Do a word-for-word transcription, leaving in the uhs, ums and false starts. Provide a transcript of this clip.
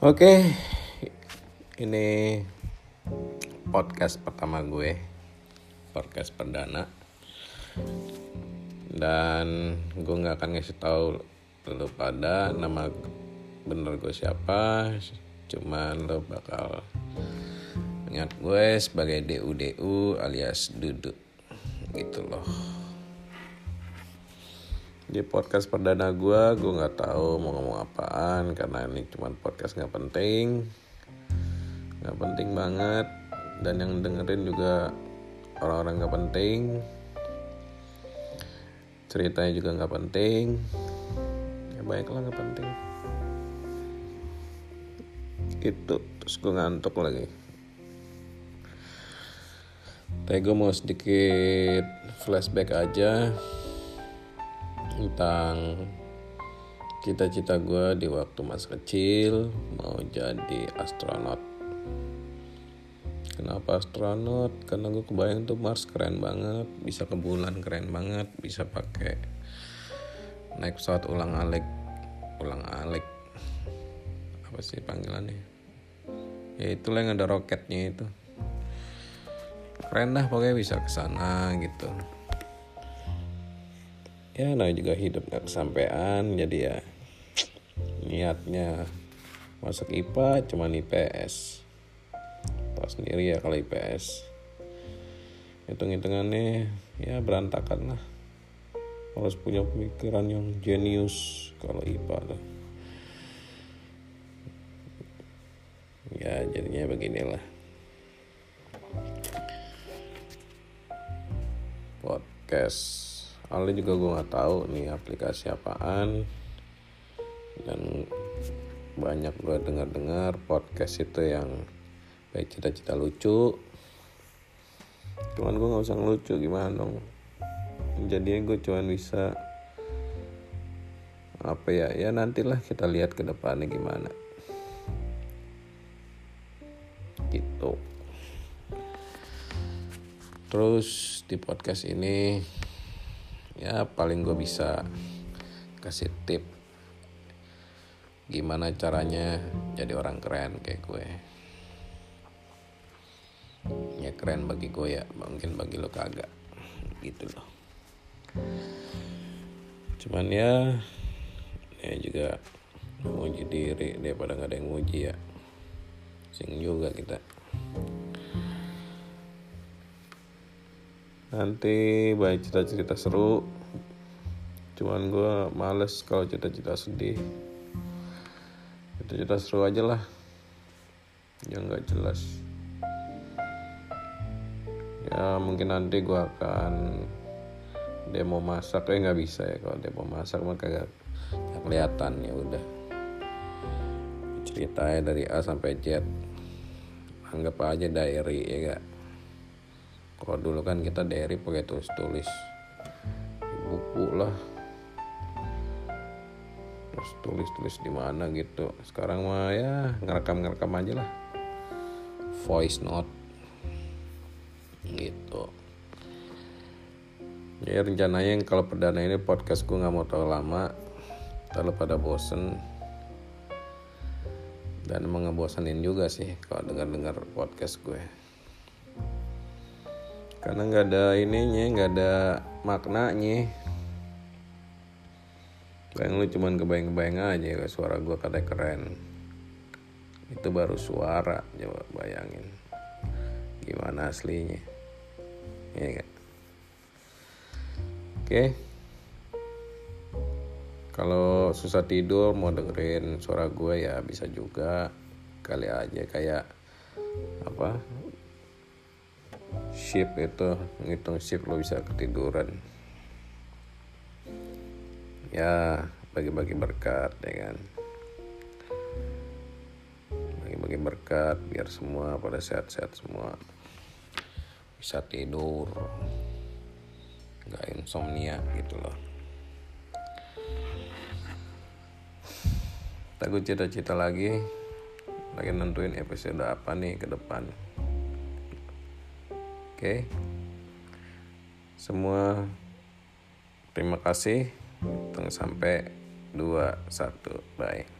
Oke, ini podcast pertama gue, podcast perdana, dan gue nggak akan ngasih tahu lu pada nama bener gue siapa, cuman lu bakal ingat gue sebagai D U D U alias Dudu, gitu loh. Di podcast perdana gue, gue gak tahu mau ngomong apaan karena ini cuma podcast gak penting. Gak penting banget. Dan yang dengerin juga orang-orang gak penting. Ceritanya juga gak penting. Ya baiklah gak penting. Itu, terus gue ngantuk lagi. Tapi gue mau sedikit flashback aja tentang cita-cita gue di waktu masa kecil mau jadi astronot. Kenapa astronot? Karena gue kebayang tuh Mars keren banget, bisa ke bulan keren banget, bisa pakai naik pesawat ulang alik, ulang alik. Apa sih panggilannya? Ya itulah yang ada roketnya itu. Keren dah pokoknya bisa ke sana gitu. Ya, nah juga hidup gak kesampean, jadi ya niatnya masuk I P A cuman I P S. Tau sendiri ya kalau I P S. Hitung-hitungannya ya berantakan lah. Harus punya pemikiran yang jenius kalau I P A lah. Ya jadinya beginilah. Podcast. Awalnya juga gue nggak tahu nih aplikasi apaan, dan banyak gue dengar-dengar podcast itu yang kayak cita-cita lucu, cuman gue nggak usah ngelucu gimana dong. Jadinya gue cuman bisa apa ya, ya nantilah kita lihat ke depannya gimana. Gitu. Terus di podcast ini ya paling gue bisa kasih tip gimana caranya jadi orang keren kayak gue. Ya keren bagi gue ya, mungkin bagi lo kagak gitu loh. Cuman ya, ya juga menguji diri daripada gak ada yang nguji ya. Sing juga kita. Nanti banyak cerita-cerita seru. Cuman gue males kalau cerita-cerita sedih. Cerita-cerita seru aja lah, yang gak jelas. Ya mungkin nanti gue akan demo masak. Eh gak bisa ya, kalau demo masak mah kagak kelihatan. Ya udah, ceritanya dari A sampai Z. Anggap aja diary ya gak. Kalau dulu kan kita diary pakai tulis-tulis di buku lah, terus tulis-tulis di mana gitu. Sekarang mah ya ngerekam-ngerekam aja lah, voice note gitu. Jadi rencananya yang kalau perdana ini podcast gue nggak mau terlalu lama, terlalu pada bosen, dan emang ngebosenin juga sih kalau dengar-dengar podcast gue. Karena gak ada ininya, gak ada maknanya. Bayang lu cuman kebayang-kebayang aja, suara gue katanya keren. Itu baru suara, coba bayangin gimana aslinya. Iya gak? Oke. Kalau susah tidur mau dengerin suara gue ya bisa juga. Kali aja kayak apa? Shift itu, ngitung shift lo bisa ketiduran. Ya, bagi-bagi berkat ya kan. Bagi-bagi berkat biar semua pada sehat-sehat semua. Bisa tidur. Gak insomnia gitu loh. Takut cita-cita lagi. Lagi nentuin episode apa nih ke depan. Oke, okay. Semua terima kasih. Tunggu sampai dua satu, bye.